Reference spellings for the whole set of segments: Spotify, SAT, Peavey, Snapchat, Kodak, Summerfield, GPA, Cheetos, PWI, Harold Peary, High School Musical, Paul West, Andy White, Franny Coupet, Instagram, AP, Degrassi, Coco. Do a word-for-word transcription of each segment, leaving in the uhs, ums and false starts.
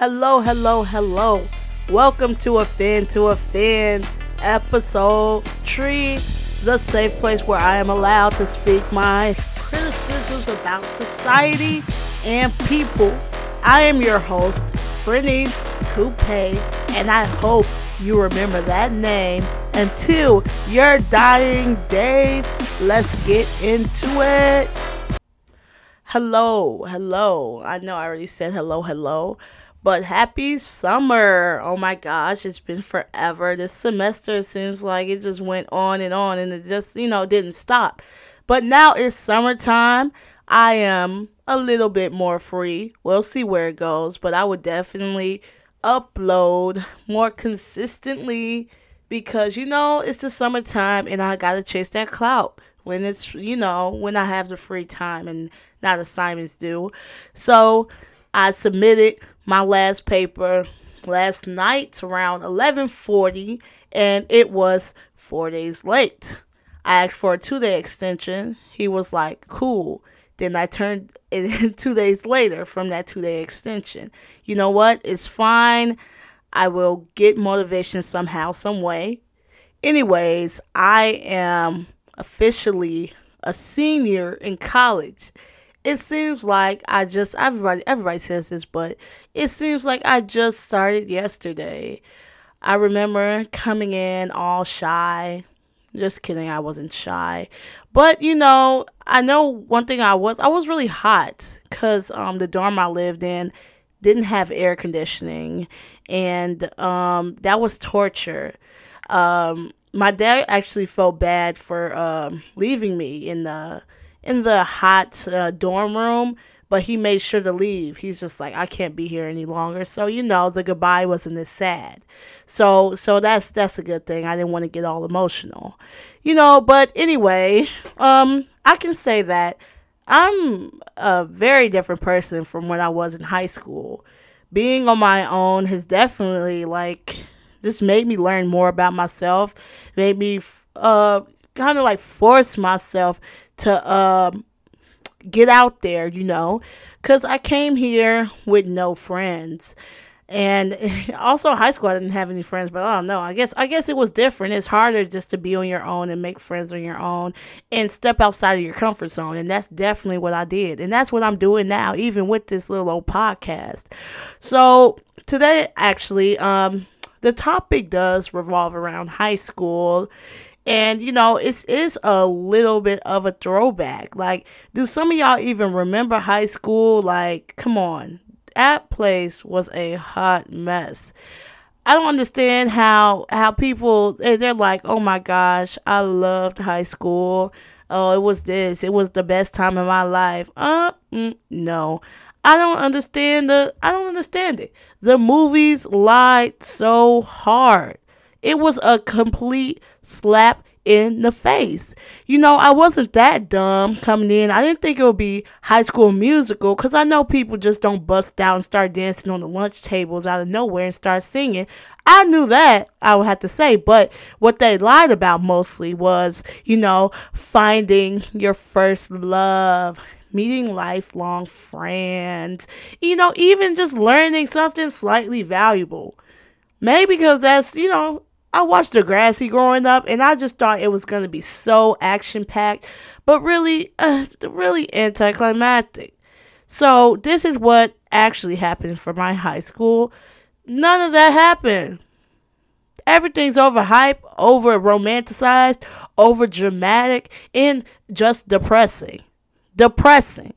Hello, hello, hello. Welcome to A Fan to a Fan, episode three, the safe place where I am allowed to speak my criticisms about society and people. I am your host, Franny Coupet, and I hope you remember that name until your dying days. Let's get into it. Hello, hello. I know I already said hello, hello. But happy summer. Oh my gosh, it's been forever. This semester seems like it just went on and on and it just, you know, didn't stop. But now it's summertime. I am a little bit more free. We'll see where it goes, but I would definitely upload more consistently because, you know, it's the summertime and I gotta chase that clout when it's, you know, when I have the free time and not assignments due. So I submitted my last paper last night around eleven forty, and it was four days late. I asked for a two-day extension. He was like, cool. Then I turned it in two days later from that two-day extension. You know what? It's fine. I will get motivation somehow, some way. Anyways, I am officially a senior in college. It seems like I just, everybody, everybody says this, but it seems like I just started yesterday. I remember coming in all shy. Just kidding, I wasn't shy. But, you know, I know one thing I was, I was really hot because um, the dorm I lived in didn't have air conditioning. And um, that was torture. Um, my dad actually felt bad for um, leaving me in the in the hot uh, dorm room, but he made sure to leave. He's just like, I can't be here any longer. So, you know, the goodbye wasn't as sad. So, so that's, that's a good thing. I didn't want to get all emotional, you know, but anyway, um, I can say that I'm a very different person from when I was in high school. Being on my own has definitely like just made me learn more about myself, made me, uh, kind of like force myself to um get out there, you know, because I came here with no friends. And also high school, I didn't have any friends, but I don't know. I guess I guess it was different. It's harder just to be on your own and make friends on your own and step outside of your comfort zone. And that's definitely what I did. And that's what I'm doing now, even with this little old podcast. So today, actually, um, the topic does revolve around high school. And, you know, it is a little bit of a throwback. Like, do some of y'all even remember high school? Like, come on. That place was a hot mess. I don't understand how, how people, they're like, oh, my gosh, I loved high school. Oh, it was this. It was the best time of my life. Uh, mm, no. I don't understand the, I don't understand it. The movies lied so hard. It was a complete slap in the face. You know, I wasn't that dumb coming in. I didn't think it would be High School Musical because I know people just don't bust out and start dancing on the lunch tables out of nowhere and start singing. I knew that, I would have to say, but what they lied about mostly was, you know, finding your first love, meeting lifelong friends, you know, even just learning something slightly valuable. Maybe because that's, you know, I watched Degrassi growing up, and I just thought it was going to be so action-packed, but really, uh, really anticlimactic. So this is what actually happened for my high school. None of that happened. Everything's overhyped, over-romanticized, over-dramatic, and just depressing. Depressing.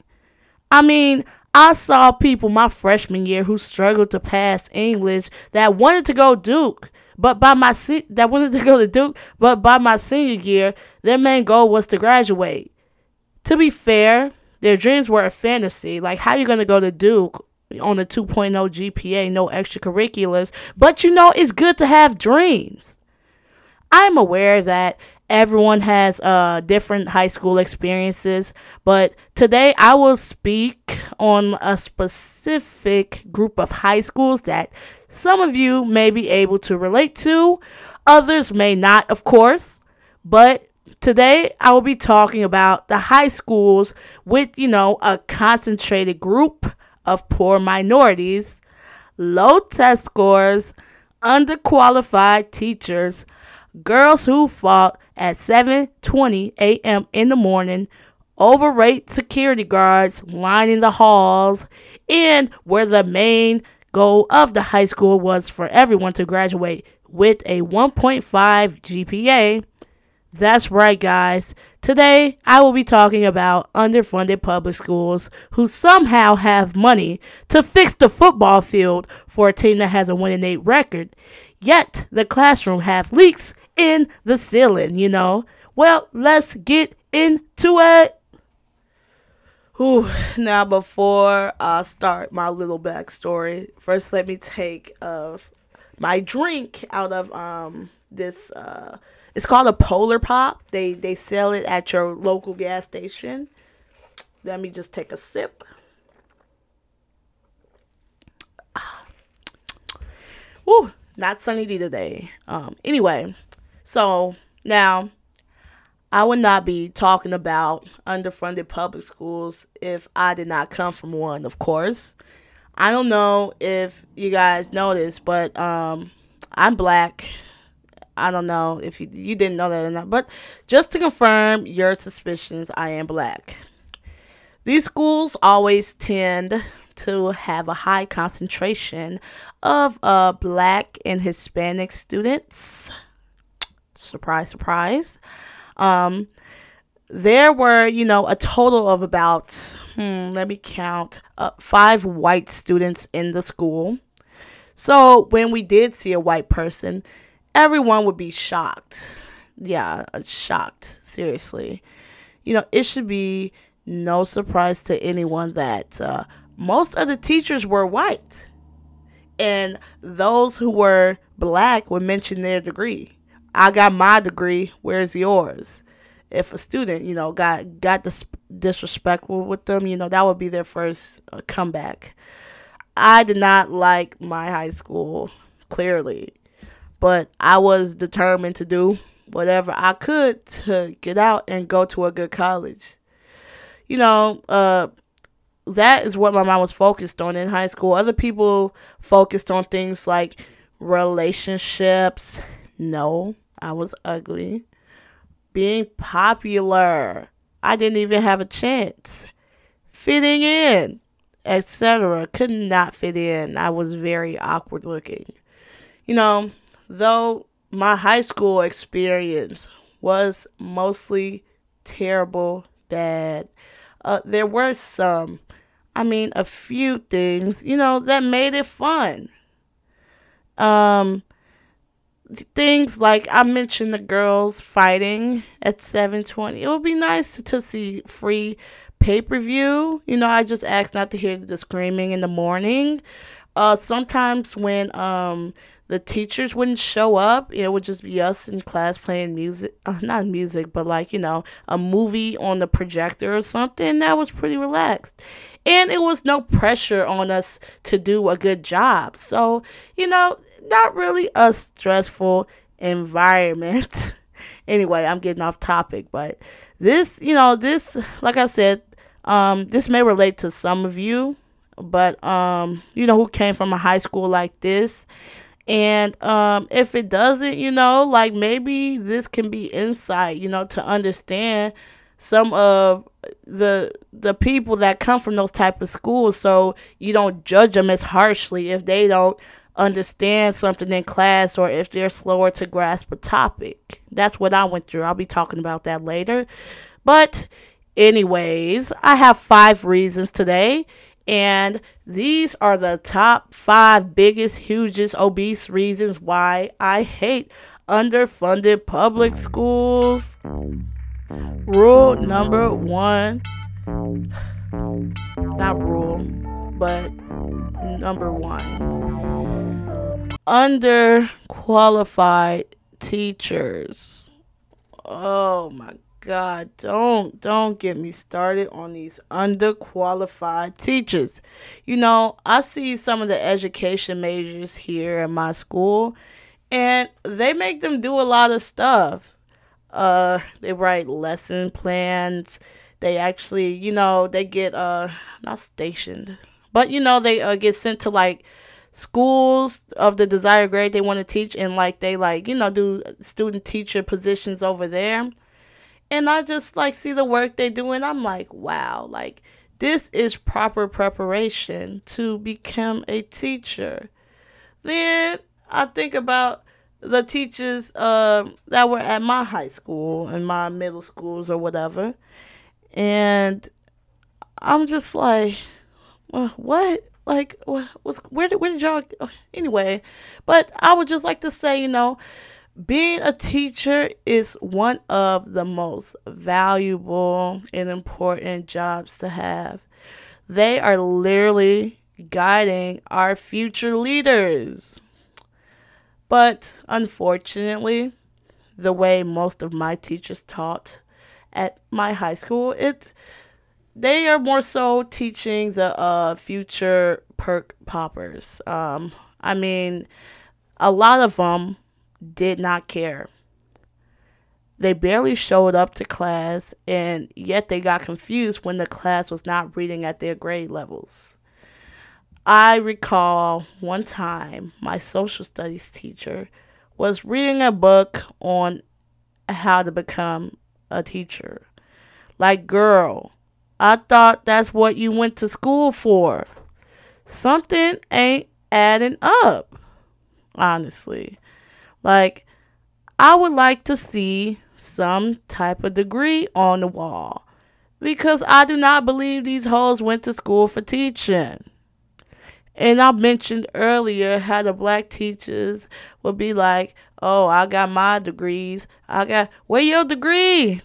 I mean, I saw people my freshman year who struggled to pass English that wanted to go Duke, but by my se- that wanted to go to Duke, but by my senior year, their main goal was to graduate. To be fair, their dreams were a fantasy. Like, how you gonna go to Duke on a two point oh G P A, no extracurriculars? But you know, it's good to have dreams. I'm aware that everyone has uh different high school experiences, but today I will speak on a specific group of high schools that some of you may be able to relate to, others may not, of course, but today I will be talking about the high schools with, you know, a concentrated group of poor minorities, low test scores, underqualified teachers, girls who fought at seven twenty a.m. in the morning, overrate security guards lining the halls, and where the main goal of the high school was for everyone to graduate with a one point five G P A. That's right, guys. Today, I will be talking about underfunded public schools who somehow have money to fix the football field for a team that has a one and eight record, yet the classroom have leaks in the ceiling, you know. Well, let's get into it. Ooh, now, before I start my little backstory, first let me take of uh, my drink out of um this uh it's called a Polar Pop. They they sell it at your local gas station. Let me just take a sip. Ooh, not sunny day today. Um, anyway, so now, I would not be talking about underfunded public schools if I did not come from one, of course. I don't know if you guys know this, but um, I'm black. I don't know if you, you didn't know that or not, but just to confirm your suspicions, I am black. These schools always tend to have a high concentration of uh, black and Hispanic students. Surprise, surprise. Um, there were, you know, a total of about, hmm, let me count, uh, five white students in the school. So when we did see a white person, everyone would be shocked. Yeah, shocked. Seriously. You know, it should be no surprise to anyone that uh, most of the teachers were white. And those who were black would mention their degree. I got my degree, where's yours? If a student, you know, got got dis- disrespectful with them, you know, that would be their first uh, comeback. I did not like my high school, clearly. But I was determined to do whatever I could to get out and go to a good college. You know, uh, that is what my mom was focused on in high school. Other people focused on things like relationships. No, I was ugly. Being popular. I didn't even have a chance. Fitting in, et cetera. Could not fit in. I was very awkward looking. You know, though my high school experience was mostly terrible, bad. Uh, there were some, I mean, a few things, you know, that made it fun. Um... Things like I mentioned the girls fighting at seven twenty. It would be nice to, to see free pay-per-view. You know, I just asked not to hear the screaming in the morning. Uh, sometimes when um the teachers wouldn't show up, it would just be us in class playing music. Uh, not music, but like, you know, a movie on the projector or something. That was pretty relaxed. And it was no pressure on us to do a good job. So, you know, not really a stressful environment. Anyway, I'm getting off topic. But this, you know, this, like I said, um, this may relate to some of you. But, um, you know, who came from a high school like this. And um, if it doesn't, you know, like maybe this can be insight, you know, to understand some of the the people that come from those type of schools, so you don't judge them as harshly if they don't understand something in class or if they're slower to grasp a topic. That's what I went through. I'll be talking about that later. But anyways, I have five reasons today. And these are the top five biggest, hugest, obese reasons why I hate underfunded public schools. Rule number one. Not rule, but number one. Underqualified teachers. Oh my God, don't, don't get me started on these underqualified teachers. You know, I see some of the education majors here in my school, and they make them do a lot of stuff. Uh, they write lesson plans. They actually, you know, they get, uh, not stationed, but, you know, they uh, get sent to, like, schools of the desired grade they want to teach, and like they like, you know, do student teacher positions over there. And I just like see the work they do, and I'm like, wow, like this is proper preparation to become a teacher. Then I think about the teachers uh, that were at my high school and my middle schools or whatever. And I'm just like, what? Like, what's, where did, where did y'all, anyway, but I would just like to say, you know, being a teacher is one of the most valuable and important jobs to have. They are literally guiding our future leaders. But unfortunately, the way most of my teachers taught at my high school, it they are more so teaching the uh, future perk poppers. Um, I mean, a lot of them did not care. They barely showed up to class, and yet they got confused when the class was not reading at their grade levels. I recall one time my social studies teacher was reading a book on how to become a teacher. Like, girl, I thought that's what you went to school for. Something ain't adding up, honestly. Like, I would like to see some type of degree on the wall, because I do not believe these hoes went to school for teaching. And I mentioned earlier how the black teachers would be like, oh, I got my degrees. I got, where your degree?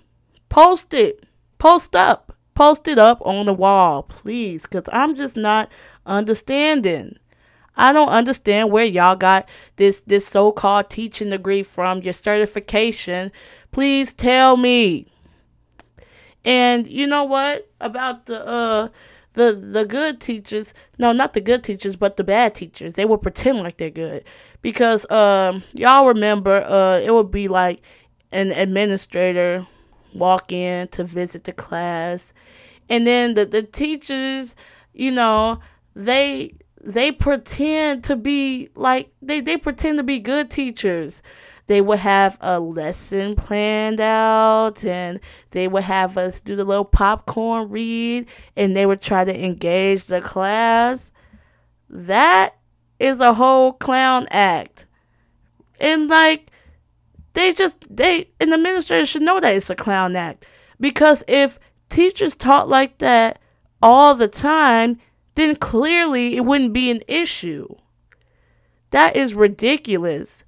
Post it. Post up. Post it up on the wall, please. Because I'm just not understanding. I don't understand where y'all got this, this so-called teaching degree from, your certification. Please tell me. And you know what? About the... uh. The the good teachers, no, not the good teachers, but the bad teachers. They would pretend like they're good because um, y'all remember uh, it would be like an administrator walk in to visit the class. And then the, the teachers, you know, they they pretend to be like they, they pretend to be good teachers. They would have a lesson planned out, and they would have us do the little popcorn read, and they would try to engage the class. That is a whole clown act. And like, they just, they, an administrator should know that it's a clown act. Because if teachers taught like that all the time, then clearly it wouldn't be an issue. That is ridiculous.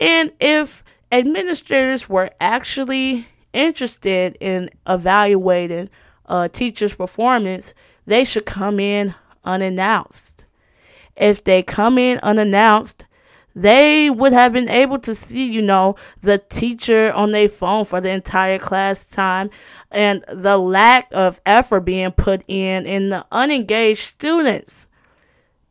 And if administrators were actually interested in evaluating a teacher's performance, they should come in unannounced. If they come in unannounced, they would have been able to see, you know, the teacher on their phone for the entire class time, and the lack of effort being put in in the unengaged students.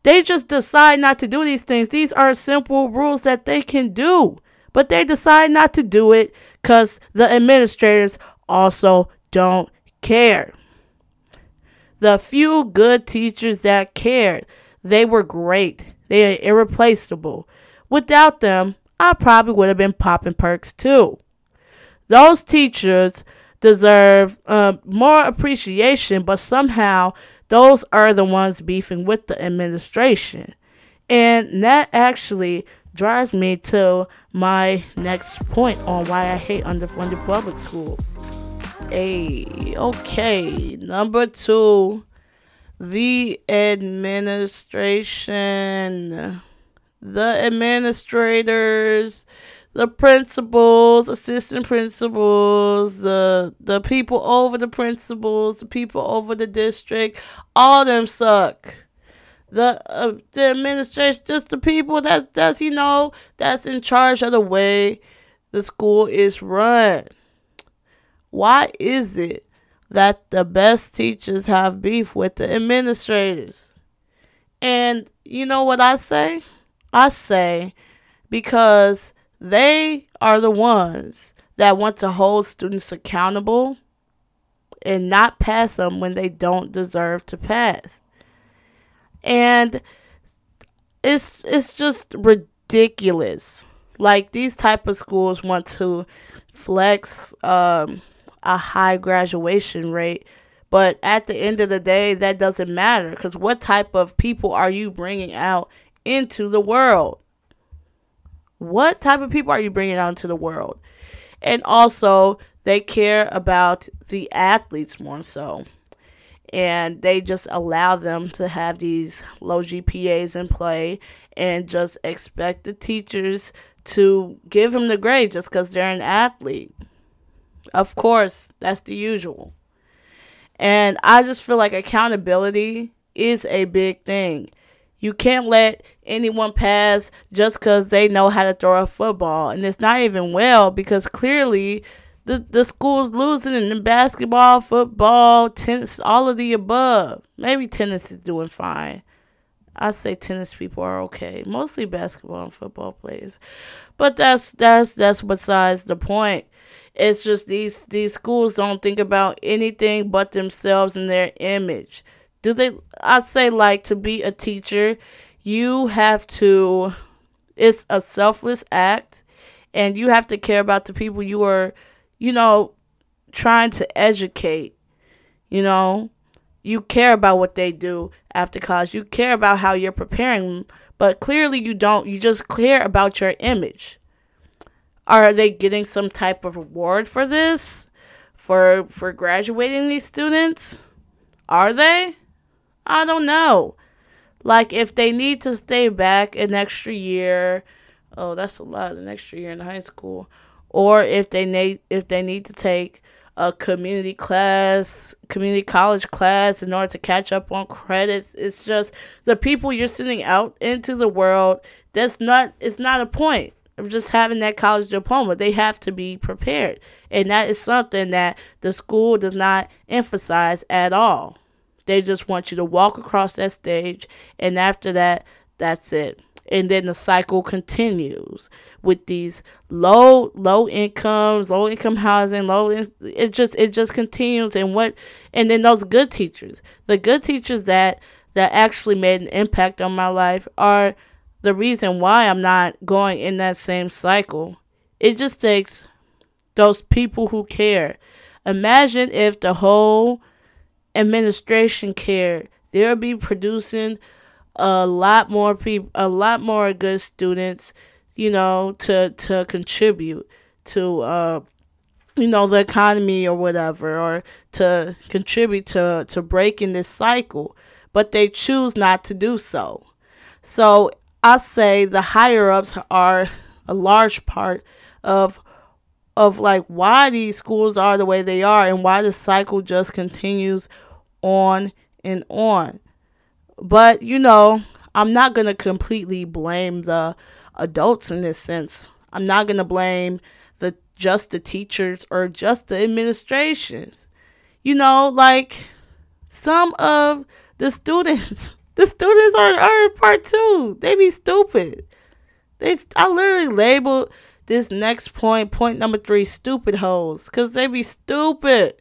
They just decide not to do these things. These are simple rules that they can do, but they decide not to do it because the administrators also don't care. The few good teachers that cared, they were great. They are irreplaceable. Without them, I probably would have been popping perks too. Those teachers deserve uh, more appreciation, but somehow those are the ones beefing with the administration. And that actually drives me to my next point on why I hate underfunded public schools. Hey, okay. Number two, the administration. The administrators, the principals, assistant principals, the the people over the principals, the people over the district, all of them suck. The uh, the administration, just the people that that's you know that's in charge of the way the school is run. Why is it that the best teachers have beef with the administrators? And you know what I say? I say because they are the ones that want to hold students accountable and not pass them when they don't deserve to pass. And it's it's just ridiculous. Like, these type of schools want to flex um, a high graduation rate, but at the end of the day, that doesn't matter, because what type of people are you bringing out into the world? What type of people are you bringing out into the world? And also, they care about the athletes more so, and they just allow them to have these low G P As in play and just expect the teachers to give them the grade just because they're an athlete. Of course, that's the usual. And I just feel like accountability is a big thing. You can't let anyone pass just because they know how to throw a football. And it's not even well, because clearly the, the school's losing in basketball, football, tennis, all of the above. Maybe tennis is doing fine. I say tennis people are okay. Mostly basketball and football players. But that's that's that's besides the point. It's just these these schools don't think about anything but themselves and their image. Do they? I say, like, to be a teacher, you have to, it's a selfless act, and you have to care about the people you are, you know, trying to educate. You know, you care about what they do after college. You care about how you're preparing them, but clearly you don't. You just care about your image. Are they getting some type of reward for this, for for graduating these students? Are they? I don't know. Like, if they need to stay back an extra year, oh, that's a lot, an extra year in high school, or if they need if they need to take a community class, community college class in order to catch up on credits. It's just the people you're sending out into the world. That's not. It's not a point of just having that college diploma. They have to be prepared, and that is something that the school does not emphasize at all. They just want you to walk across that stage, and after that, that's it. And then the cycle continues with these low, low incomes, low income housing, low. In- it just, it just continues. And what, and then those good teachers, the good teachers that that actually made an impact on my life are the reason why I'm not going in that same cycle. It just takes those people who care. Imagine if the whole administration cared, they'll be producing a lot more people, a lot more good students, you know, to to contribute to, uh, you know, the economy or whatever, or to contribute to to breaking this cycle. But they choose not to do so. So I say the higher ups are a large part of of like why these schools are the way they are and why the cycle just continues on and on. But, you know, I'm not going to completely blame the adults in this sense. I'm not going to blame the just the teachers or just the administrations. You know, like, some of the students, the students are, are part two. They be stupid. They, I literally labeled this next point, point number three, stupid hoes, because they be stupid.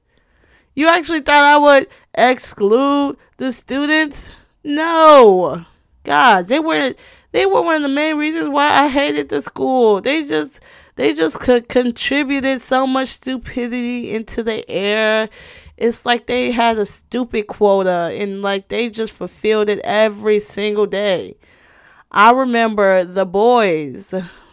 You actually thought I would exclude the students? No. God, they were they were one of the main reasons why I hated the school. They just they just could contributed so much stupidity into the air. It's like they had a stupid quota, and like they just fulfilled it every single day. I remember the boys.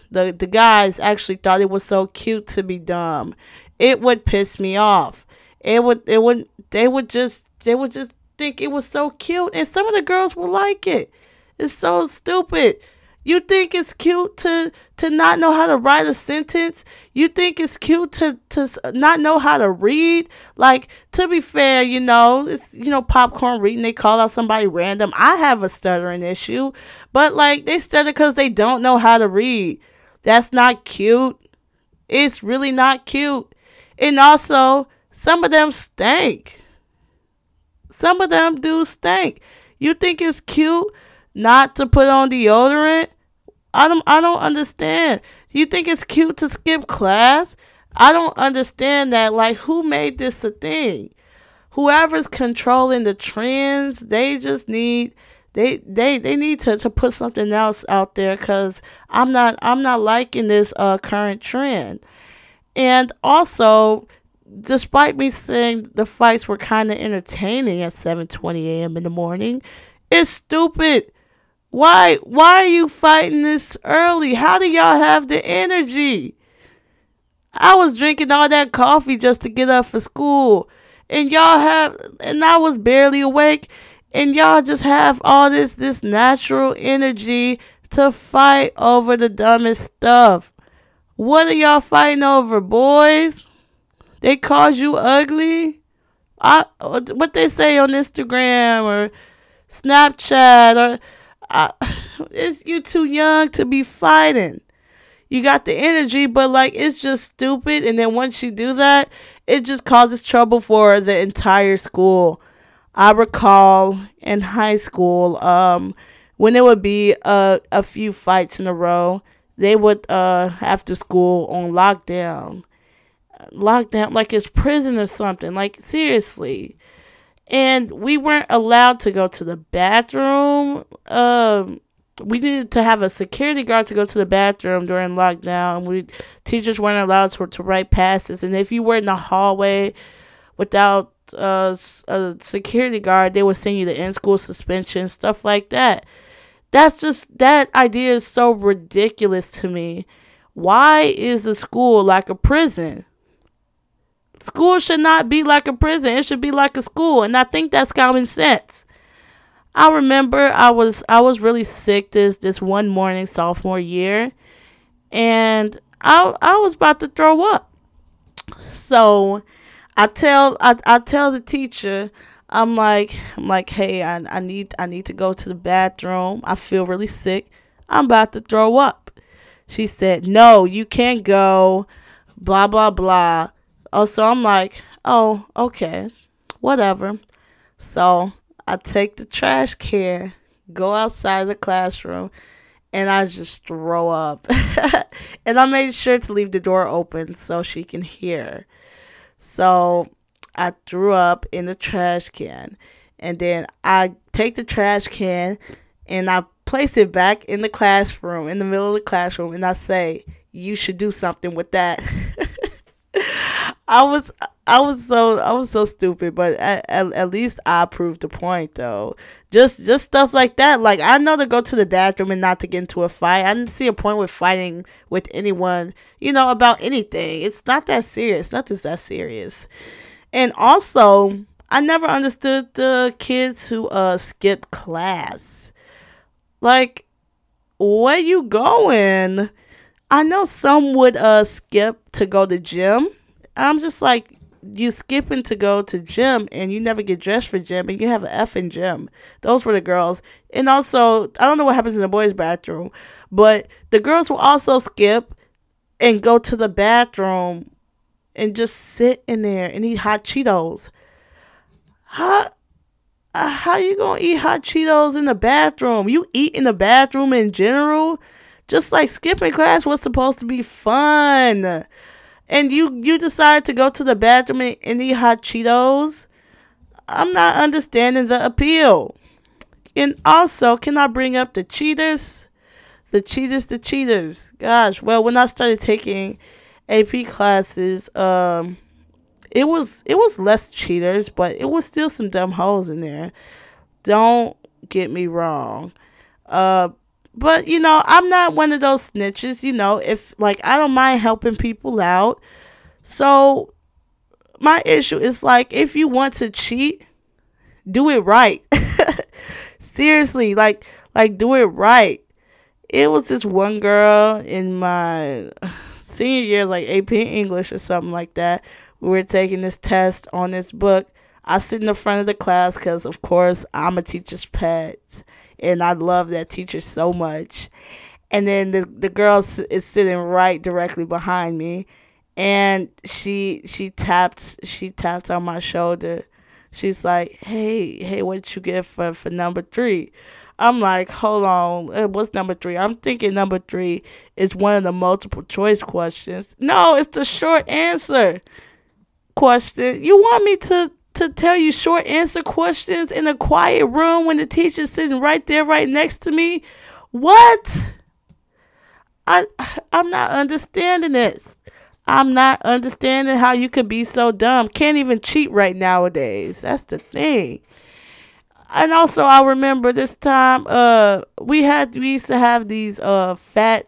The the guys actually thought it was so cute to be dumb. It would piss me off. It would it would they would just they would just think it was so cute, and some of the girls would like it. It's so stupid. You think it's cute to to not know how to write a sentence? You think it's cute to to not know how to read? Like, to be fair, you know, it's, you know, popcorn reading. They call out somebody random. I have a stuttering issue, but like, they stutter because they don't know how to read. That's not cute. It's really not cute. And also, some of them stink. Some of them do stink. You think it's cute not to put on deodorant? I don't I don't understand. You think it's cute to skip class? I don't understand that. Like, who made this a thing? Whoever's controlling the trends, they just need they they they need to, to put something else out there, because I'm not I'm not liking this uh, current trend. And also, despite me saying the fights were kind of entertaining at seven twenty a.m. in the morning, it's stupid. Why why are you fighting this early? How do y'all have the energy? I was drinking all that coffee just to get up for school, and y'all have, and I was barely awake, and y'all just have all this, this natural energy to fight over the dumbest stuff. What are y'all fighting over, boys? They call you ugly? I, what they say on Instagram or Snapchat, or I, it's, you too young to be fighting. You got the energy, but like, it's just stupid. And then once you do that, it just causes trouble for the entire school. I recall in high school, um, when there would be a, a few fights in a row, they would, uh, after school on lockdown, lockdown, like it's prison or something, like seriously. And we weren't allowed to go to the bathroom. Um, we needed to have a security guard to go to the bathroom during lockdown. We teachers weren't allowed to, to write passes. And if you were in the hallway without uh, a security guard, they would send you to in-school suspension, stuff like that. That's just, that idea is so ridiculous to me. Why is the school like a prison? School should not be like a prison. It should be like a school. And I think that's common sense. I remember I was I was really sick this this one morning sophomore year. And I I was about to throw up. So I tell I, I tell the teacher, I'm like I'm like, hey, I, I need I need to go to the bathroom. I feel really sick. I'm about to throw up. She said, no, you can't go, blah, blah, blah. Oh, so I'm like, oh, okay, whatever. So I take the trash can, go outside the classroom, and I just throw up. And I made sure to leave the door open so she can hear. So I threw up in the trash can. And then I take the trash can and I place it back in the classroom, in the middle of the classroom. And I say, you should do something with that. I was I was so I was so stupid, but at, at, at least I proved the point though. Just just stuff like that. Like, I know to go to the bathroom and not to get into a fight. I didn't see a point with fighting with anyone, you know, about anything. It's not that serious. Nothing's that serious. And also, I never understood the kids who uh skip class. Like, where you going? I know some would uh skip to go to gym. I'm just like, you skipping to go to gym and you never get dressed for gym and you have an effing gym. Those were the girls. And also, I don't know what happens in the boys' bathroom, but the girls will also skip and go to the bathroom and just sit in there and eat hot Cheetos. How, how you going to eat hot Cheetos in the bathroom? You eat in the bathroom in general? Just like skipping class was supposed to be fun. And you, you decide to go to the bathroom and, and eat hot Cheetos? I'm not understanding the appeal. And also, can I bring up the cheaters? The cheaters, the cheaters. Gosh, well, when I started taking A P classes, um, it was it was less cheaters, but it was still some dumb hoes in there. Don't get me wrong. Uh. But, you know, I'm not one of those snitches, you know, if, like, I don't mind helping people out. So my issue is, like, if you want to cheat, do it right. Seriously, like, like, do it right. It was this one girl in my senior year, like A P English or something like that. We were taking this test on this book. I sit in the front of the class because, of course, I'm a teacher's pet. And I love that teacher so much. And then the the girl is sitting right directly behind me, and she she tapped she tapped on my shoulder. She's like, "Hey, hey, what you get for, for number three?" I'm like, "Hold on, what's number three?" I'm thinking number three is one of the multiple choice questions. No, it's the short answer question. You want me to to tell you short answer questions in a quiet room when the teacher's sitting right there, right next to me? What? I, I'm not understanding this. I'm not understanding how you could be so dumb. Can't even cheat right nowadays. That's the thing. And also, I remember this time, uh, we had, we used to have these, uh, fat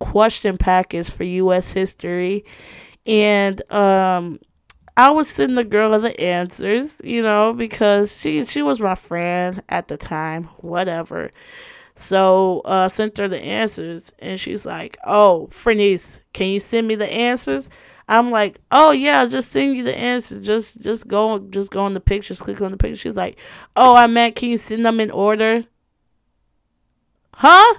question packets for U S history. And, um, I was sending the girl the answers, you know, because she, she was my friend at the time, whatever. So, uh, sent her the answers, and she's like, "Oh, Frenice, can you send me the answers?" I'm like, "Oh yeah, I'll just send you the answers. Just, just go, just go on the pictures, click on the pictures." She's like, "Oh, I meant, can you send them in order?" Huh?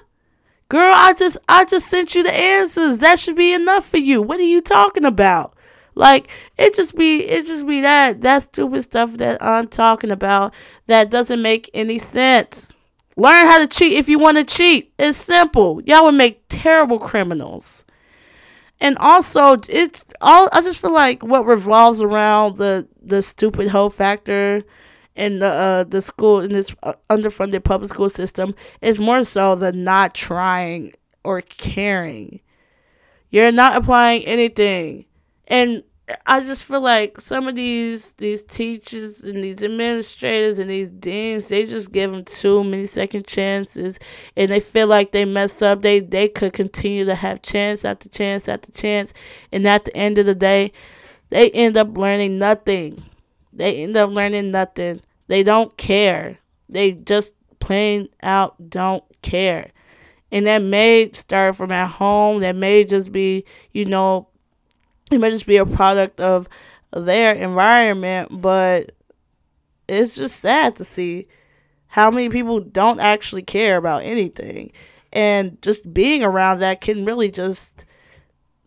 Girl, I just, I just sent you the answers. That should be enough for you. What are you talking about? Like, it just be, it just be that, that stupid stuff that I'm talking about that doesn't make any sense. Learn how to cheat if you want to cheat. It's simple. Y'all would make terrible criminals. And also, it's all, I just feel like what revolves around the, the stupid hoe factor in the uh, the school, in this underfunded public school system, is more so the not trying or caring. You're not applying anything. And I just feel like some of these these teachers and these administrators and these deans, they just give them too many second chances, and they feel like they mess up. They they could continue to have chance after chance after chance, and at the end of the day, they end up learning nothing. They end up learning nothing. They don't care. They just plain out don't care. And that may start from at home. That may just be, you know, it may just be a product of their environment, but it's just sad to see how many people don't actually care about anything. And just being around that can really just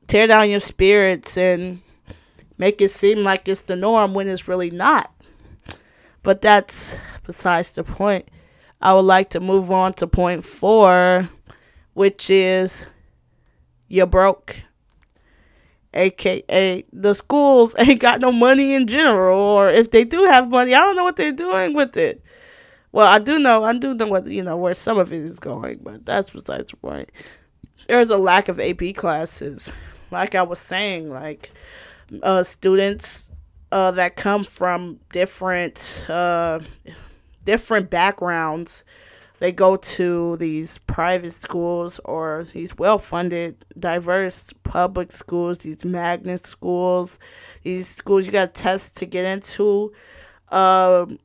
tear down your spirits and make it seem like it's the norm when it's really not. But that's besides the point. I would like to move on to point four, which is you're broke. A K A the schools ain't got no money in general, or if they do have money, I don't know what they're doing with it. Well, I do know, I do know what, you know, where some of it is going, but that's besides the point. There's a lack of A P classes. Like I was saying, like, uh, students, uh, that come from different, uh, different backgrounds, they go to these private schools or these well-funded, diverse public schools, these magnet schools, these schools you got to test to get into. Um,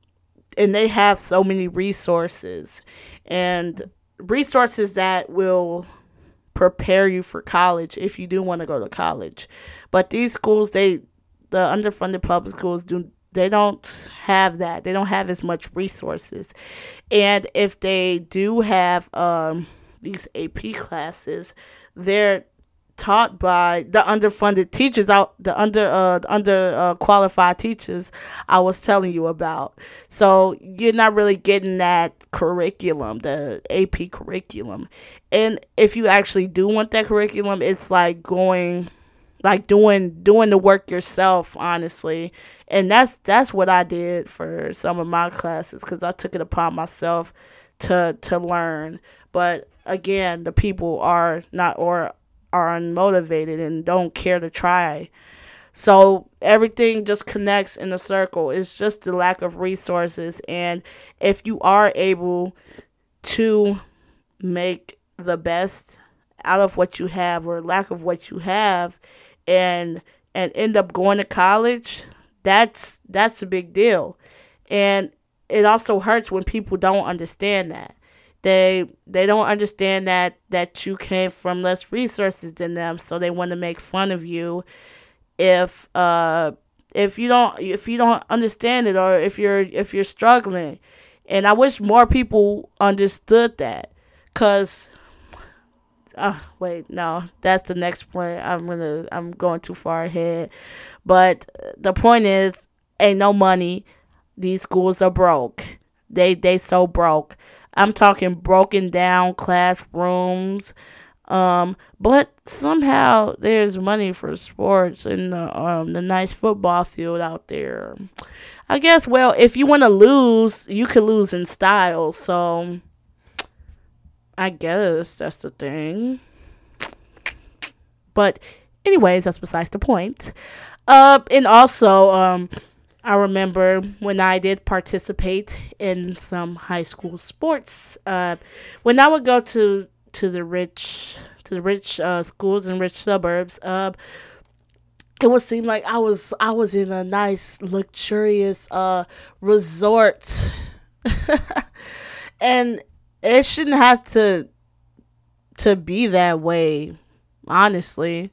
and they have so many resources, and resources that will prepare you for college if you do want to go to college. But these schools, they, the underfunded public schools, do They don't have that. They don't have as much resources. And if they do have um, these A P classes, they're taught by the underfunded teachers, out the under uh, the under uh, qualified teachers I was telling you about. So you're not really getting that curriculum, the A P curriculum. And if you actually do want that curriculum, it's like going... Like doing doing the work yourself, honestly. And that's that's what I did for some of my classes, because I took it upon myself to to learn. But again, the people are not or are unmotivated and don't care to try. So everything just connects in a circle. It's just the lack of resources. And if you are able to make the best out of what you have, or lack of what you have, and and end up going to college, that's that's a big deal. And it also hurts when people don't understand that. They they don't understand that that you came from less resources than them, so they want to make fun of you if uh if you don't if you don't understand it, or if you're if you're struggling. And I wish more people understood that, cuz Oh, wait, no, that's the next point. I'm gonna, I'm going too far ahead. But the point is, ain't no money. These schools are broke. They, they so broke. I'm talking broken down classrooms, Um, but somehow there's money for sports and the, um, the nice football field out there. I guess, well, if you want to lose, you can lose in style. So I guess that's the thing. But anyways, that's besides the point. Uh, and also, um, I remember when I did participate in some high school sports, uh, when I would go to, to the rich, to the rich, uh, schools and rich suburbs, uh, it would seem like I was, I was in a nice, luxurious, uh, resort. And it shouldn't have to, to be that way. Honestly,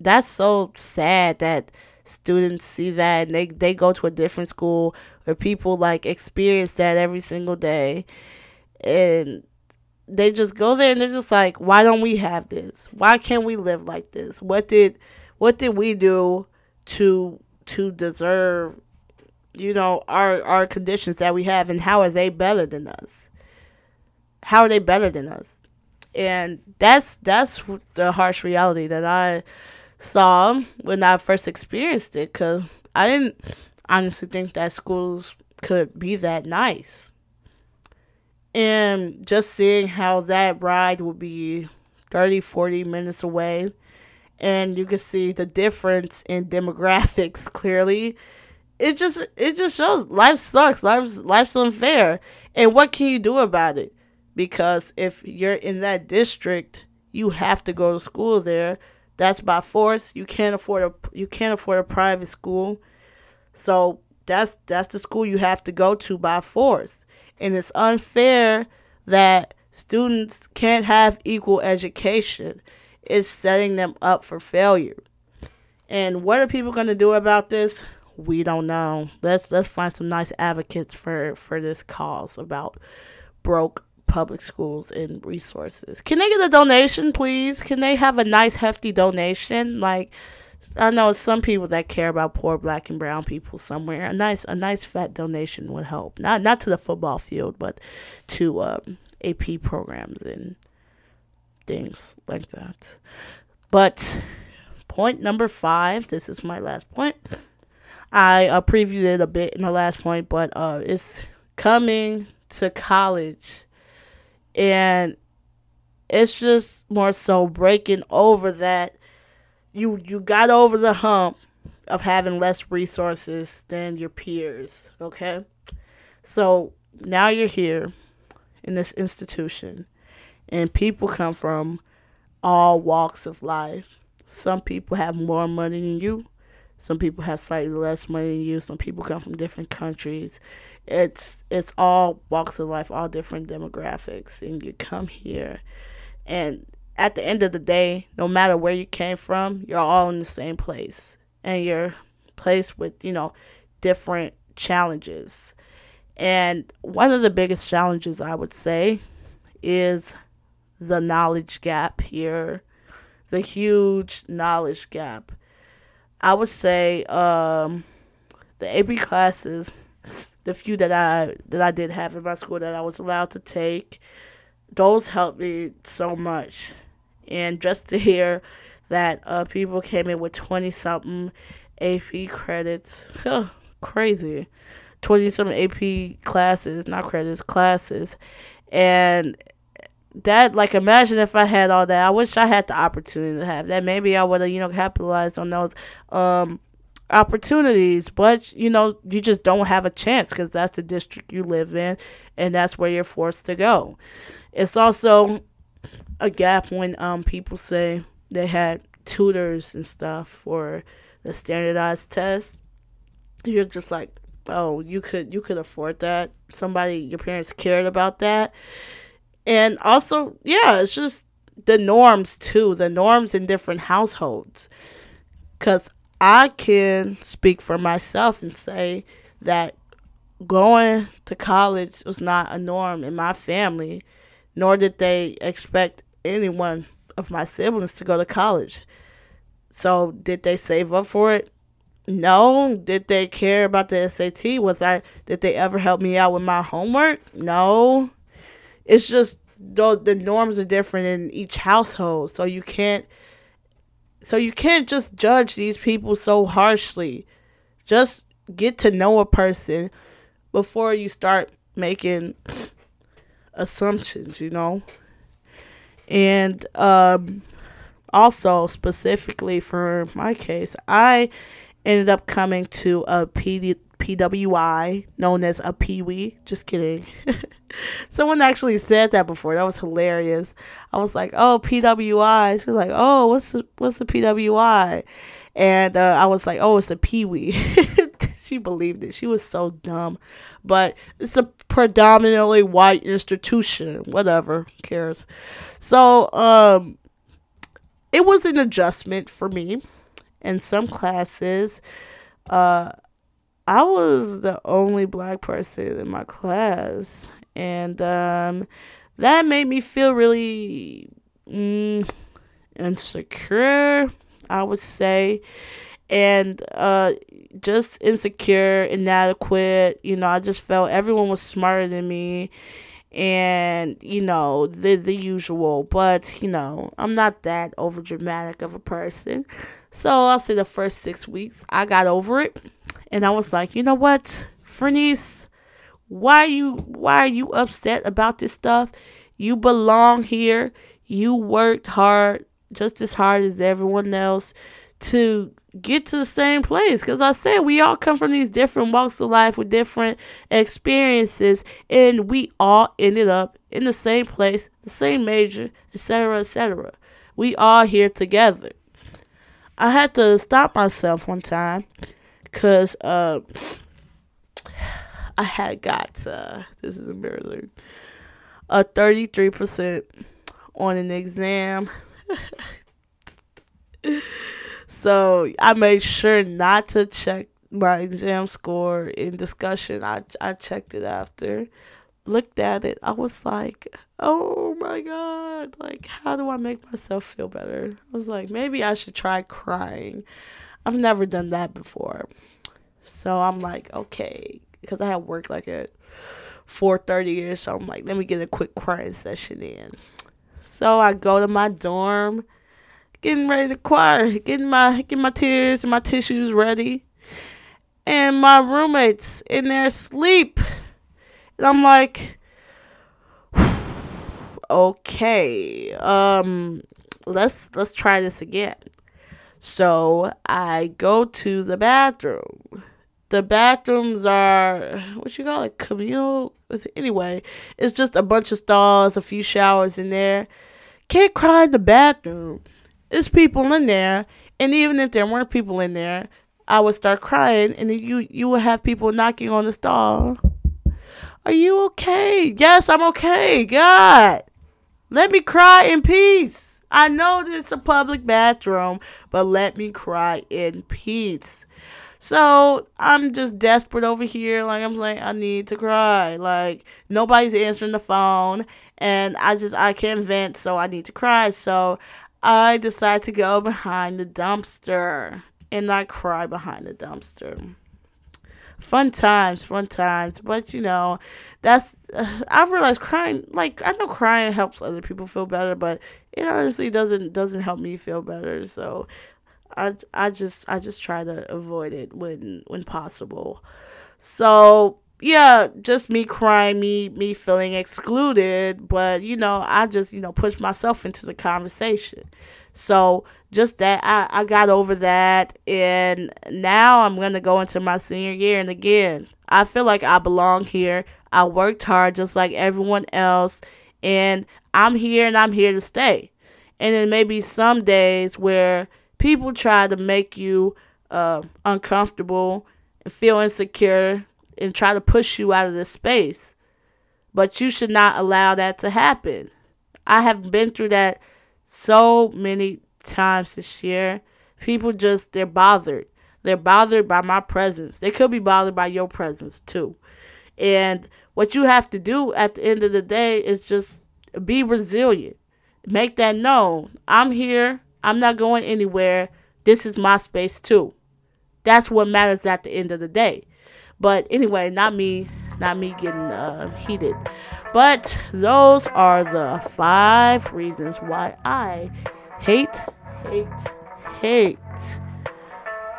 that's so sad that students see that and they, they go to a different school where people like experience that every single day, and they just go there and they're just like, why don't we have this? Why can't we live like this? What did, what did we do to, to deserve, you know, our, our conditions that we have, and how are they better than us? How are they better than us? And that's, that's the harsh reality that I saw when I first experienced it, because I didn't honestly think that schools could be that nice. And just seeing how that ride would be thirty, forty minutes away, and you can see the difference in demographics clearly. It just, it just shows life sucks. Life's, life's unfair. And what can you do about it? Because if you're in that district, you have to go to school there. That's by force. You can't afford a you can't afford a private school, so that's that's the school you have to go to by force. And it's unfair that students can't have equal education. It's setting them up for failure. And what are people going to do about this? We don't know. Let's let's find some nice advocates for for this cause about broke public schools and resources. Can they get a donation, please? Can they have a nice hefty donation? Like, I know some people that care about poor black and brown people somewhere. A nice, a nice fat donation would help. Not, not to the football field, but to um, A P programs and things like that. But point number five. This is my last point. I uh, previewed it a bit in the last point, but uh, it's coming to college. And it's just more so breaking over that you you got over the hump of having less resources than your peers, okay? So now you're here in this institution, and people come from all walks of life. Some people have more money than you. Some people have slightly less money than you. Some people come from different countries. It's it's all walks of life, all different demographics. And you come here. And at the end of the day, no matter where you came from, you're all in the same place. And you're placed with, you know, different challenges. And one of the biggest challenges, I would say, is the knowledge gap here. The huge knowledge gap. I would say um, the A P classes, the few that I that I did have in my school that I was allowed to take, those helped me so much. And just to hear that uh, people came in with twenty-something A P credits, huh, crazy, twenty-something A P classes, not credits, classes, and that, like, imagine if I had all that. I wish I had the opportunity to have that. Maybe I would have, you know, capitalized on those um, opportunities. But, you know, you just don't have a chance because that's the district you live in, and that's where you're forced to go. It's also a gap when um, people say they had tutors and stuff for the standardized test. You're just like, oh, you could you could afford that. Somebody, your parents cared about that. And also, yeah, it's just the norms, too. The norms in different households. Because I can speak for myself and say that going to college was not a norm in my family. Nor did they expect anyone of my siblings to go to college. So, did they save up for it? No. Did they care about the S A T? Was I? Did they ever help me out with my homework? No. It's just though the norms are different in each household, so you can't so you can't just judge these people so harshly. Just get to know a person before you start making assumptions, you know. And um also, specifically for my case, I ended up coming to a P D P W I, known as a peewee. Just kidding. Someone actually said that before. That was hilarious. I was like, oh, P W I. She was like, oh, what's the, what's the P W I? And uh, I was like, oh, it's a peewee. She believed it. She was so dumb. But it's a predominantly white institution. Whatever. Who cares? So um, it was an adjustment for me. In some classes, uh, I was the only black person in my class, and um, that made me feel really mm, insecure, I would say, and uh, just insecure, inadequate. You know, I just felt everyone was smarter than me, and, you know, the, the usual, but, you know, I'm not that overdramatic of a person. So I'll say the first six weeks, I got over it. And I was like, you know what, Franny, why you why are you upset about this stuff? You belong here. You worked hard, just as hard as everyone else, to get to the same place. Because I said we all come from these different walks of life with different experiences, and we all ended up in the same place, the same major, et cetera, et cetera. We all here together. I had to stop myself one time, because uh, I had got, uh, this is embarrassing, a thirty-three percent on an exam. So I made sure not to check my exam score in discussion. I, I checked it after, looked at it. I was like, oh my God, like, how do I make myself feel better? I was like, maybe I should try crying. I've never done that before. So I'm like, okay, because I had work like at four thirty-ish. So I'm like, let me get a quick crying session in. So I go to my dorm, getting ready to cry, getting my getting my tears and my tissues ready. And my roommate's in there asleep. And I'm like, okay, um, let's let's try this again. So I go to the bathroom. The bathrooms are, what you call it, communal? Anyway, it's just a bunch of stalls, a few showers in there. Can't cry in the bathroom. There's people in there. And even if there weren't people in there, I would start crying. And then you, you would have people knocking on the stall. Are you okay? Yes, I'm okay. God, let me cry in peace. I know that it's a public bathroom, but let me cry in peace. So I'm just desperate over here. Like, I'm like, I need to cry. Like, nobody's answering the phone, and I just, I can't vent, so I need to cry. So I decide to go behind the dumpster, and I cry behind the dumpster. Fun times, fun times. But, you know, that's, uh, I've realized crying, like, I know crying helps other people feel better, but it honestly doesn't, doesn't help me feel better. So I, I just, I just try to avoid it when, when possible. So yeah, just me crying, me, me feeling excluded, but, you know, I just, you know, push myself into the conversation. So just that, I, I got over that, and now I'm going to go into my senior year, and again, I feel like I belong here. I worked hard just like everyone else, and I'm here, and I'm here to stay. And then maybe some days where people try to make you uh, uncomfortable and feel insecure and try to push you out of this space, but you should not allow that to happen. I have been through that so many times this year. People just, they're bothered. They're bothered by my presence. They could be bothered by your presence too. And what you have to do at the end of the day is just be resilient. Make that known. I'm here. I'm not going anywhere. This is my space too. That's what matters at the end of the day. But anyway, not me. not me getting uh, heated. But those are the five reasons why I hate, hate, hate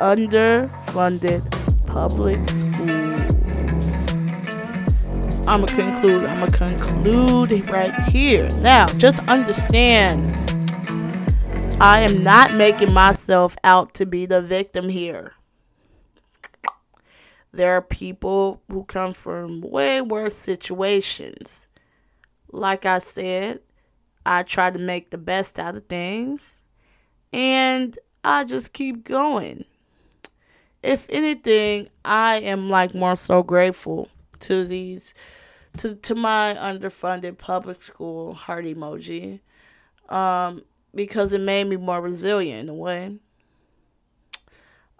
underfunded public schools. I'm going to conclude. I'm going to conclude right here. Now, just understand, I am not making myself out to be the victim here. There are people who come from way worse situations. Like I said, I try to make the best out of things, and I just keep going. If anything, I am like more so grateful to these, to, to my underfunded public school heart emoji, um, because it made me more resilient in a way.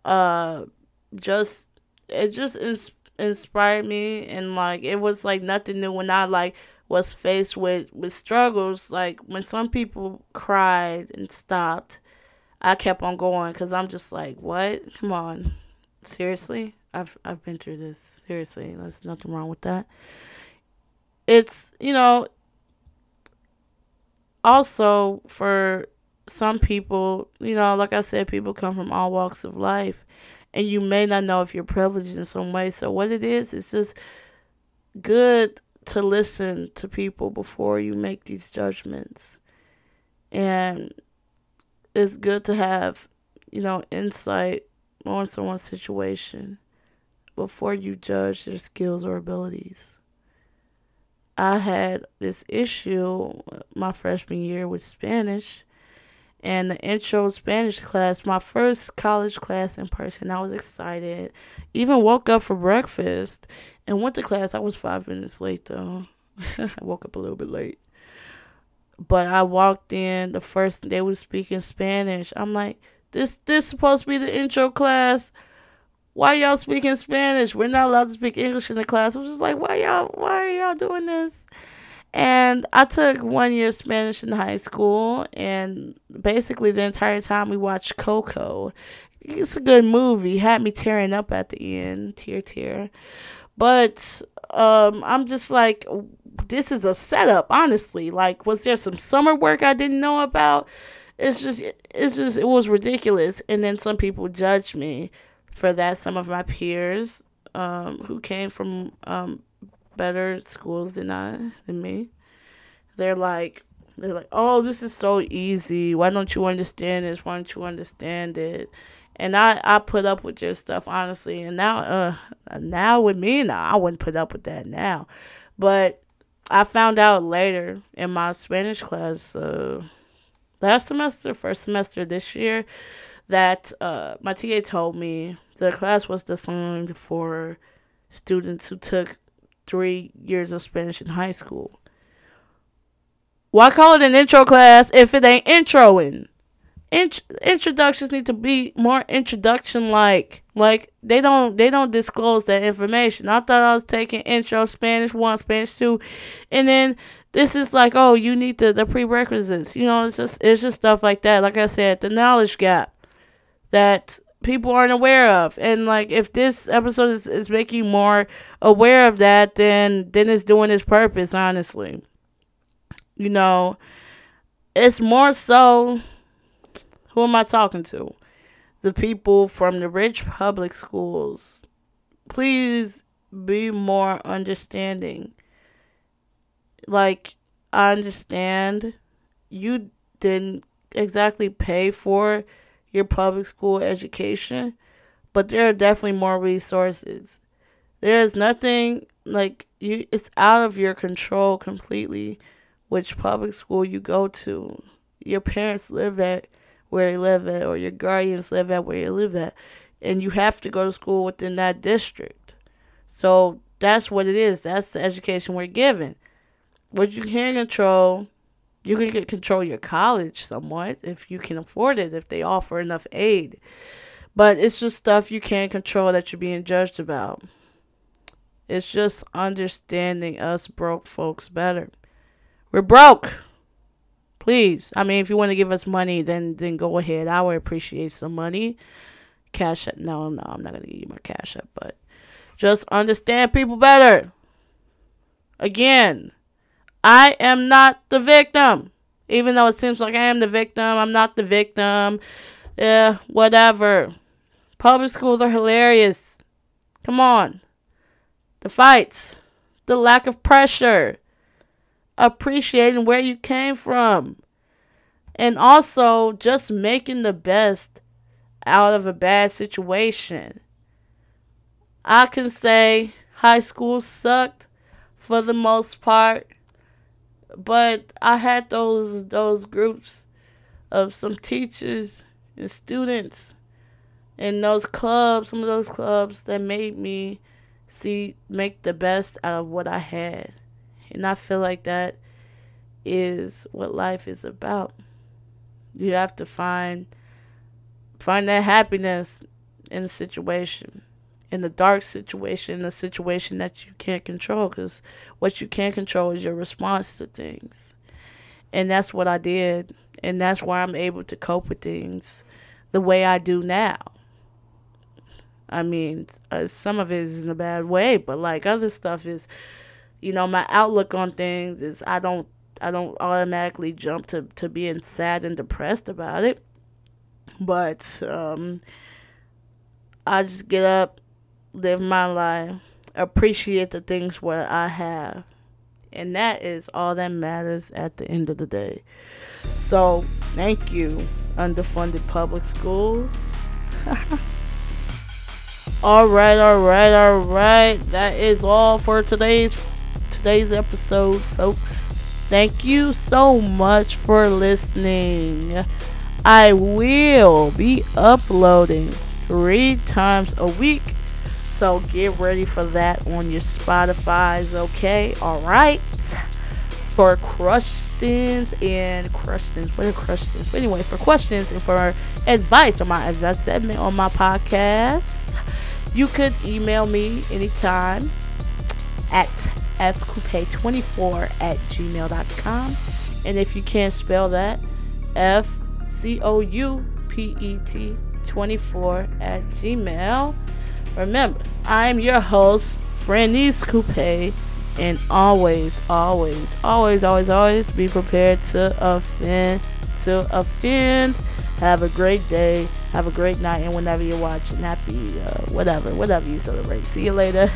Uh, just. It just ins- inspired me, and like it was like nothing new when I like was faced with, with struggles. Like when some people cried and stopped, I kept on going because I'm just like, what? Come on, seriously? I've I've been through this. Seriously, there's nothing wrong with that. It's, you know, also for some people, you know, like I said, people come from all walks of life. And you may not know if you're privileged in some way. So what it is, it's just good to listen to people before you make these judgments. And it's good to have, you know, insight on someone's situation before you judge their skills or abilities. I had this issue my freshman year with Spanish. And the intro Spanish class, my first college class in person, I was excited. Even woke up for breakfast and went to class. I was five minutes late, though. I woke up a little bit late. But I walked in. The first day was speaking Spanish. I'm like, this this supposed to be the intro class. Why y'all speaking Spanish? We're not allowed to speak English in the class. I was just like, why y'all? Why are y'all doing this? And I took one year Spanish in high school, and basically the entire time we watched Coco. It's a good movie. Had me tearing up at the end, tear, tear. But um, I'm just like, this is a setup, honestly. Like, was there some summer work I didn't know about? It's just, it's just, it was ridiculous. And then some people judged me for that. Some of my peers um, who came from um better schools than I than me. They're like they're like, oh, this is so easy. Why don't you understand this? Why don't you understand it? And I, I put up with your stuff, honestly. And now uh now with me now I wouldn't put up with that now. But I found out later in my Spanish class uh, last semester, first semester this year, that uh my T A told me the class was designed for students who took three years of Spanish in high school. Why call it an intro class if it ain't introing? Int- introductions need to be more introduction like. Like they don't they don't disclose that information. I thought I was taking intro Spanish one, Spanish two, and then this is like, oh, you need the, the prerequisites. You know, it's just it's just stuff like that. Like I said, the knowledge gap that people aren't aware of, and like if this episode is, is making you more aware of that, then then it's doing its purpose, honestly. You know, it's more so, who am I talking to? The people from the rich public schools. Please be more understanding. Like, I understand you didn't exactly pay for your public school education, but there are definitely more resources. There is nothing like you, it's out of your control completely which public school you go to. Your parents live at where you live at, or your guardians live at where you live at, and you have to go to school within that district. So that's what it is. That's the education we're given. What you can control, you can control your college somewhat if you can afford it, if they offer enough aid. But it's just stuff you can't control that you're being judged about. It's just understanding us broke folks better. We're broke. Please. I mean, if you want to give us money, then then go ahead. I would appreciate some money. Cash App. No, no, I'm not going to give you my Cash App. But just understand people better. Again, I am not the victim. Even though it seems like I am the victim, I'm not the victim. Yeah, whatever. Public schools are hilarious. Come on. The fights, the lack of pressure, appreciating where you came from, and also just making the best out of a bad situation. I can say high school sucked for the most part, but I had those those groups of some teachers and students in those clubs, some of those clubs that made me see, make the best out of what I had. And I feel like that is what life is about. You have to find find that happiness in a situation, in the dark situation, in a situation that you can't control, because what you can't control is your response to things. And that's what I did, and that's why I'm able to cope with things the way I do now. I mean, uh, some of it is in a bad way, but like other stuff is, you know, my outlook on things is I don't I don't automatically jump to, to being sad and depressed about it. But um, I just get up, live my life, appreciate the things what I have. And that is all that matters at the end of the day. So thank you, underfunded public schools. All right, all right, all right. That is all for today's today's episode, folks. Thank you so much for listening. I will be uploading three times a week, so get ready for that on your Spotify's, okay? All right. For questions and questions, what are questions? But anyway, for questions and for advice on my advice segment on my podcast, you could email me anytime at f coupet twenty-four at gmail dot com. And if you can't spell that, f coupet twenty-four at gmail. Remember, I'm your host, Franny Coupet. And always, always, always, always, always be prepared to offend, to offend. Have a great day. Have a great night. And whenever you're watching, happy, uh, whatever, whatever you celebrate. See you later.